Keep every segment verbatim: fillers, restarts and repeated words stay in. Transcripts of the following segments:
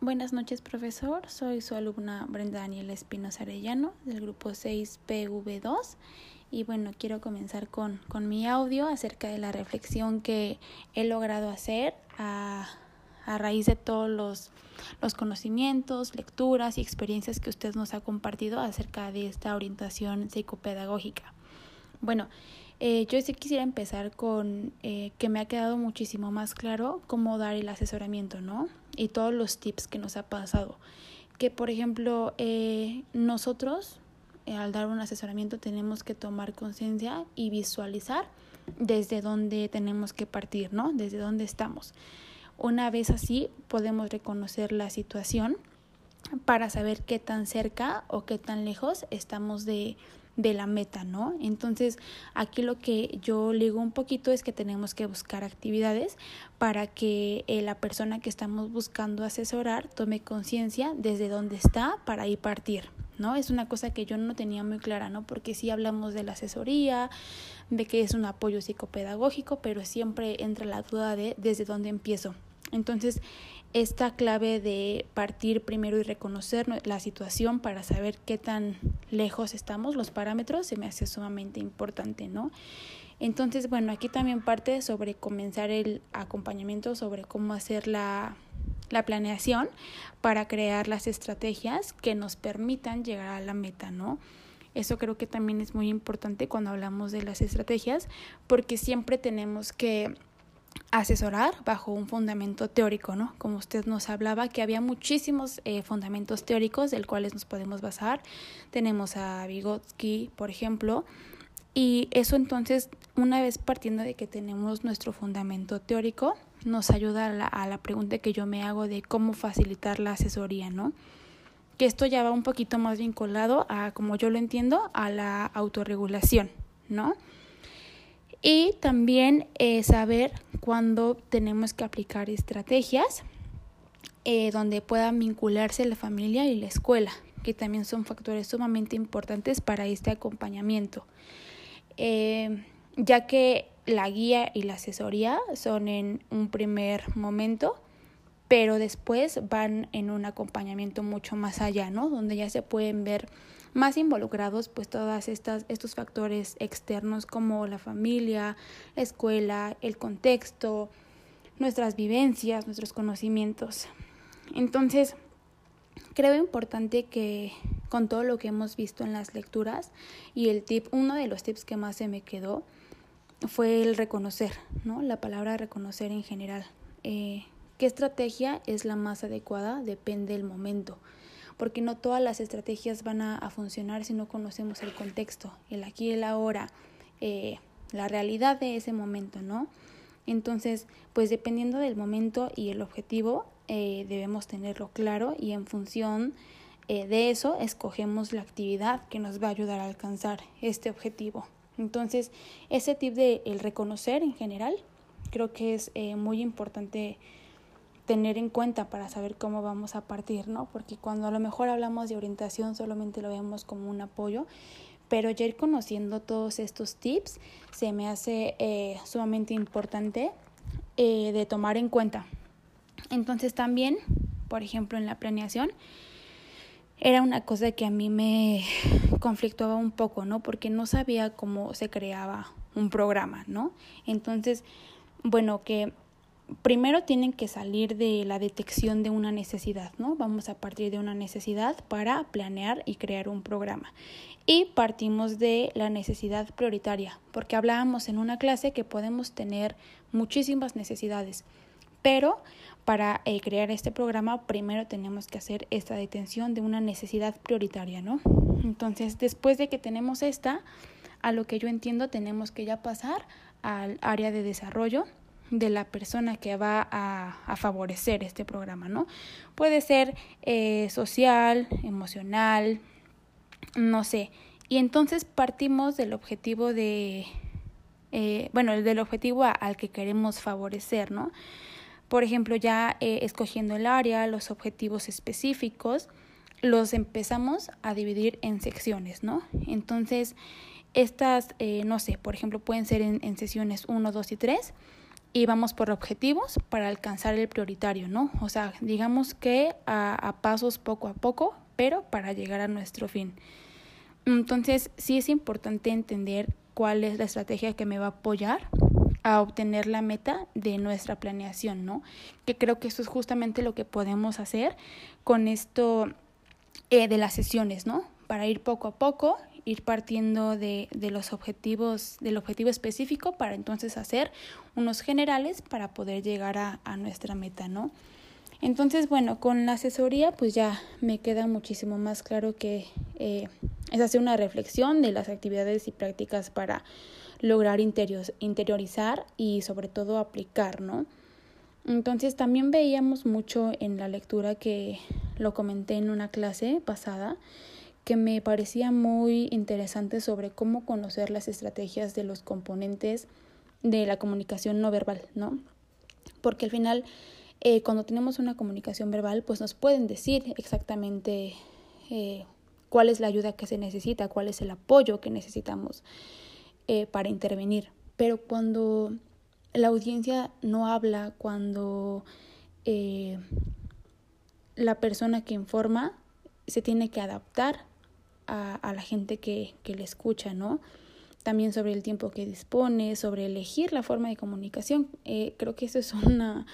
Buenas noches, profesor. Soy su alumna Brenda Daniela Espinoza Arellano del grupo seis P V dos y bueno, quiero comenzar con, con mi audio acerca de la reflexión que he logrado hacer a, a raíz de todos los, los conocimientos, lecturas y experiencias que usted nos ha compartido acerca de esta orientación psicopedagógica. Bueno, eh, yo sí quisiera empezar con eh, que me ha quedado muchísimo más claro cómo dar el asesoramiento, ¿no? Y todos los tips que nos ha pasado. Que, por ejemplo, eh, nosotros eh, al dar un asesoramiento tenemos que tomar conciencia y visualizar desde dónde tenemos que partir, ¿no? Desde dónde estamos. Una vez así podemos reconocer la situación para saber qué tan cerca o qué tan lejos estamos de... de la meta, ¿no? Entonces, aquí lo que yo ligo un poquito es que tenemos que buscar actividades para que eh, la persona que estamos buscando asesorar tome conciencia desde dónde está para ahí partir, ¿no? Es una cosa que yo no tenía muy clara, ¿no? Porque sí hablamos de la asesoría, de que es un apoyo psicopedagógico, pero siempre entra la duda de desde dónde empiezo. Entonces, esta clave de partir primero y reconocer la situación para saber qué tan lejos estamos, los parámetros, se me hace sumamente importante, ¿no? Entonces, bueno, aquí también parte sobre comenzar el acompañamiento, sobre cómo hacer la, la planeación para crear las estrategias que nos permitan llegar a la meta, ¿no? Eso creo que también es muy importante cuando hablamos de las estrategias, porque siempre tenemos que asesorar bajo un fundamento teórico, ¿no? Como usted nos hablaba, que había muchísimos eh, fundamentos teóricos del cuales nos podemos basar. Tenemos a Vygotsky, por ejemplo, y eso entonces, una vez partiendo de que tenemos nuestro fundamento teórico, nos ayuda a la, a la pregunta que yo me hago de cómo facilitar la asesoría, ¿no? Que esto ya va un poquito más vinculado a, como yo lo entiendo, a la autorregulación, ¿no? Y también eh, saber cuándo tenemos que aplicar estrategias eh, donde puedan vincularse la familia y la escuela, que también son factores sumamente importantes para este acompañamiento, eh, ya que la guía y la asesoría son en un primer momento, pero después van en un acompañamiento mucho más allá, ¿no? Donde ya se pueden ver más involucrados pues todas estas estos factores externos como la familia, la escuela, el contexto, nuestras vivencias, nuestros conocimientos. Entonces, creo importante que con todo lo que hemos visto en las lecturas y el tip, uno de los tips que más se me quedó fue el reconocer, ¿no? La palabra reconocer en general. Eh, ¿Qué estrategia es la más adecuada? Depende del momento, porque no todas las estrategias van a, a funcionar si no conocemos el contexto, el aquí y el ahora, eh, la realidad de ese momento, ¿no? Entonces, pues dependiendo del momento y el objetivo, eh, debemos tenerlo claro y en función eh, de eso escogemos la actividad que nos va a ayudar a alcanzar este objetivo. Entonces, ese tip de el reconocer en general creo que es eh, muy importante tener en cuenta para saber cómo vamos a partir, ¿no? Porque cuando a lo mejor hablamos de orientación solamente lo vemos como un apoyo, pero ya ir conociendo todos estos tips se me hace eh, sumamente importante eh, de tomar en cuenta. Entonces también, por ejemplo, en la planeación, era una cosa que a mí me conflictuaba un poco, ¿no? Porque no sabía cómo se creaba un programa, ¿no? Entonces, bueno, que primero tienen que salir de la detección de una necesidad, ¿no? Vamos a partir de una necesidad para planear y crear un programa. Y partimos de la necesidad prioritaria, porque hablábamos en una clase que podemos tener muchísimas necesidades, pero para eh, crear este programa primero tenemos que hacer esta detección de una necesidad prioritaria, ¿no? Entonces, después de que tenemos esta, a lo que yo entiendo tenemos que ya pasar al área de desarrollo de la persona que va a, a favorecer este programa, ¿no? Puede ser eh, social, emocional, no sé. Y entonces partimos del objetivo de, eh, bueno, del objetivo a, al que queremos favorecer, ¿no? Por ejemplo, ya eh, escogiendo el área, los objetivos específicos, los empezamos a dividir en secciones, ¿no? Entonces, estas, eh, no sé, por ejemplo, pueden ser en, en sesiones uno, dos y tres, y vamos por objetivos para alcanzar el prioritario, ¿no? O sea, digamos que a, a pasos poco a poco, pero para llegar a nuestro fin. Entonces, sí es importante entender cuál es la estrategia que me va a apoyar a obtener la meta de nuestra planeación, ¿no? Que creo que eso es justamente lo que podemos hacer con esto eh, de las sesiones, ¿no? Para ir poco a poco, ir partiendo de, de los objetivos, del objetivo específico para entonces hacer unos generales para poder llegar a, a nuestra meta, ¿no? Entonces, bueno, con la asesoría pues ya me queda muchísimo más claro que eh, es hacer una reflexión de las actividades y prácticas para lograr interiorizar y sobre todo aplicar, ¿no? Entonces también veíamos mucho en la lectura, que lo comenté en una clase pasada, que me parecía muy interesante sobre cómo conocer las estrategias de los componentes de la comunicación no verbal, ¿no? Porque al final eh, cuando tenemos una comunicación verbal pues nos pueden decir exactamente eh, cuál es la ayuda que se necesita, cuál es el apoyo que necesitamos Eh, para intervenir, pero cuando la audiencia no habla, cuando eh, la persona que informa se tiene que adaptar a, a la gente que, que le escucha, ¿no? También sobre el tiempo que dispone, sobre elegir la forma de comunicación. Eh, creo que eso es una,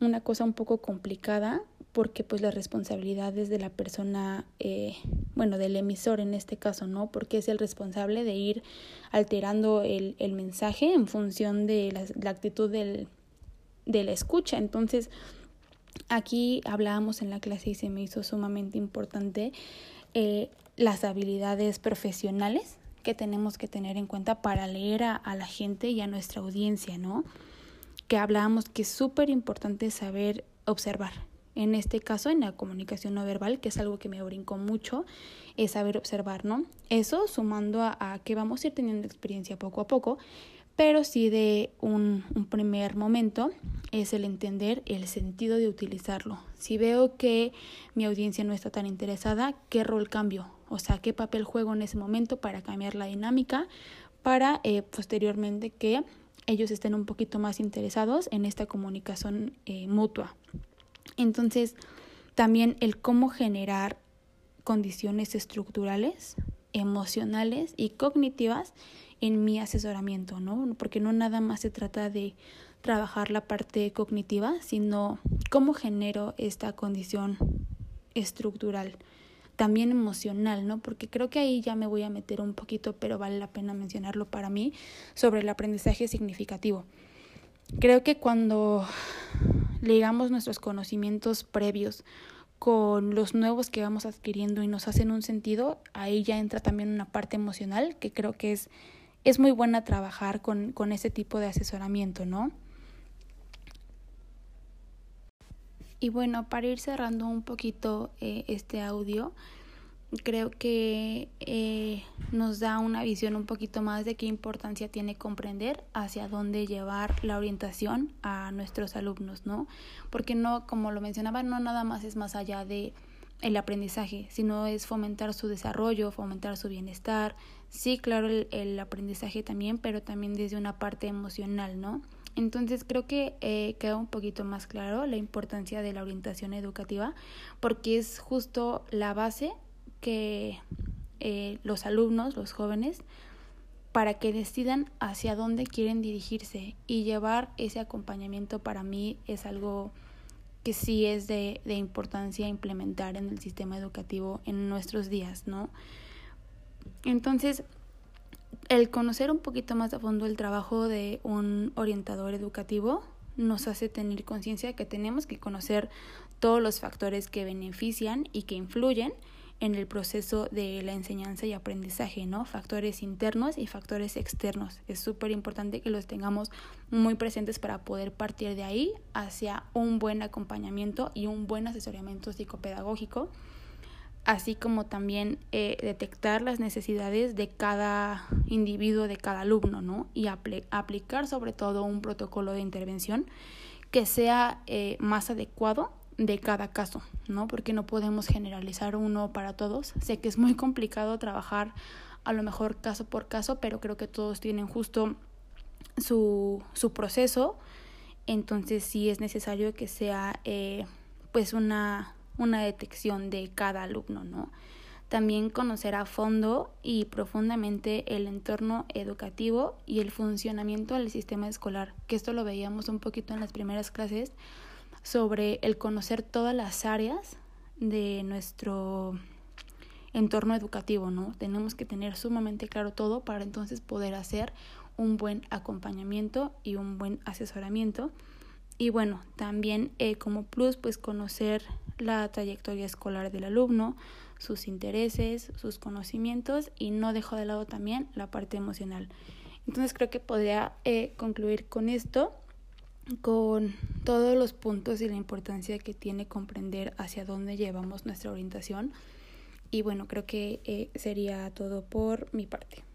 una cosa un poco complicada, porque pues las responsabilidades de la persona, eh, bueno, del emisor en este caso, ¿no? Porque es el responsable de ir alterando el, el mensaje en función de la, la actitud del, de la escucha. Entonces, aquí hablábamos en la clase y se me hizo sumamente importante eh, las habilidades profesionales que tenemos que tener en cuenta para leer a, a la gente y a nuestra audiencia, ¿no? Que hablábamos que es súper importante saber observar. En este caso, en la comunicación no verbal, que es algo que me brincó mucho, es saber observar, ¿no? Eso sumando a, a que vamos a ir teniendo experiencia poco a poco, pero sí de un, un primer momento es el entender el sentido de utilizarlo. Si veo que mi audiencia no está tan interesada, ¿qué rol cambio? O sea, ¿qué papel juego en ese momento para cambiar la dinámica? Para eh, posteriormente que ellos estén un poquito más interesados en esta comunicación eh, mutua. Entonces, también el cómo generar condiciones estructurales, emocionales y cognitivas en mi asesoramiento, ¿no? Porque no nada más se trata de trabajar la parte cognitiva, sino cómo genero esta condición estructural, también emocional, ¿no? Porque creo que ahí ya me voy a meter un poquito, pero vale la pena mencionarlo para mí, sobre el aprendizaje significativo. Creo que cuando ligamos nuestros conocimientos previos con los nuevos que vamos adquiriendo y nos hacen un sentido, ahí ya entra también una parte emocional que creo que es, es muy buena trabajar con, con ese tipo de asesoramiento, ¿no? Y bueno, para ir cerrando un poquito eh, este audio, creo que eh, nos da una visión un poquito más de qué importancia tiene comprender hacia dónde llevar la orientación a nuestros alumnos, ¿no? Porque no, como lo mencionaba, no nada más es más allá de el aprendizaje, sino es fomentar su desarrollo, fomentar su bienestar. Sí, claro, el, el aprendizaje también, pero también desde una parte emocional, ¿no? Entonces creo que eh, queda un poquito más claro la importancia de la orientación educativa, porque es justo la base que eh, los alumnos, los jóvenes, para que decidan hacia dónde quieren dirigirse, y llevar ese acompañamiento para mí es algo que sí es de, de importancia implementar en el sistema educativo en nuestros días, ¿no? Entonces, el conocer un poquito más a fondo el trabajo de un orientador educativo nos hace tener conciencia que tenemos que conocer todos los factores que benefician y que influyen en el proceso de la enseñanza y aprendizaje, ¿no? Factores internos y factores externos. Es súper importante que los tengamos muy presentes para poder partir de ahí hacia un buen acompañamiento y un buen asesoramiento psicopedagógico, así como también eh, detectar las necesidades de cada individuo, de cada alumno, ¿no? Y apl- aplicar sobre todo un protocolo de intervención que sea eh, más adecuado de cada caso, ¿no? Porque no podemos generalizar uno para todos. Sé que es muy complicado trabajar a lo mejor caso por caso, pero creo que todos tienen justo su, su proceso entonces sí es necesario que sea eh, pues una, una detección de cada alumno, ¿no? También conocer a fondo y profundamente el entorno educativo y el funcionamiento del sistema escolar, que esto lo veíamos un poquito en las primeras clases, sobre el conocer todas las áreas de nuestro entorno educativo, ¿no? Tenemos que tener sumamente claro todo para entonces poder hacer un buen acompañamiento y un buen asesoramiento. Y bueno, también eh, como plus, pues conocer la trayectoria escolar del alumno, sus intereses, sus conocimientos, y no dejo de lado también la parte emocional. Entonces creo que podría eh, concluir con esto, con todos los puntos y la importancia que tiene comprender hacia dónde llevamos nuestra orientación. Y bueno, creo que eh, sería todo por mi parte.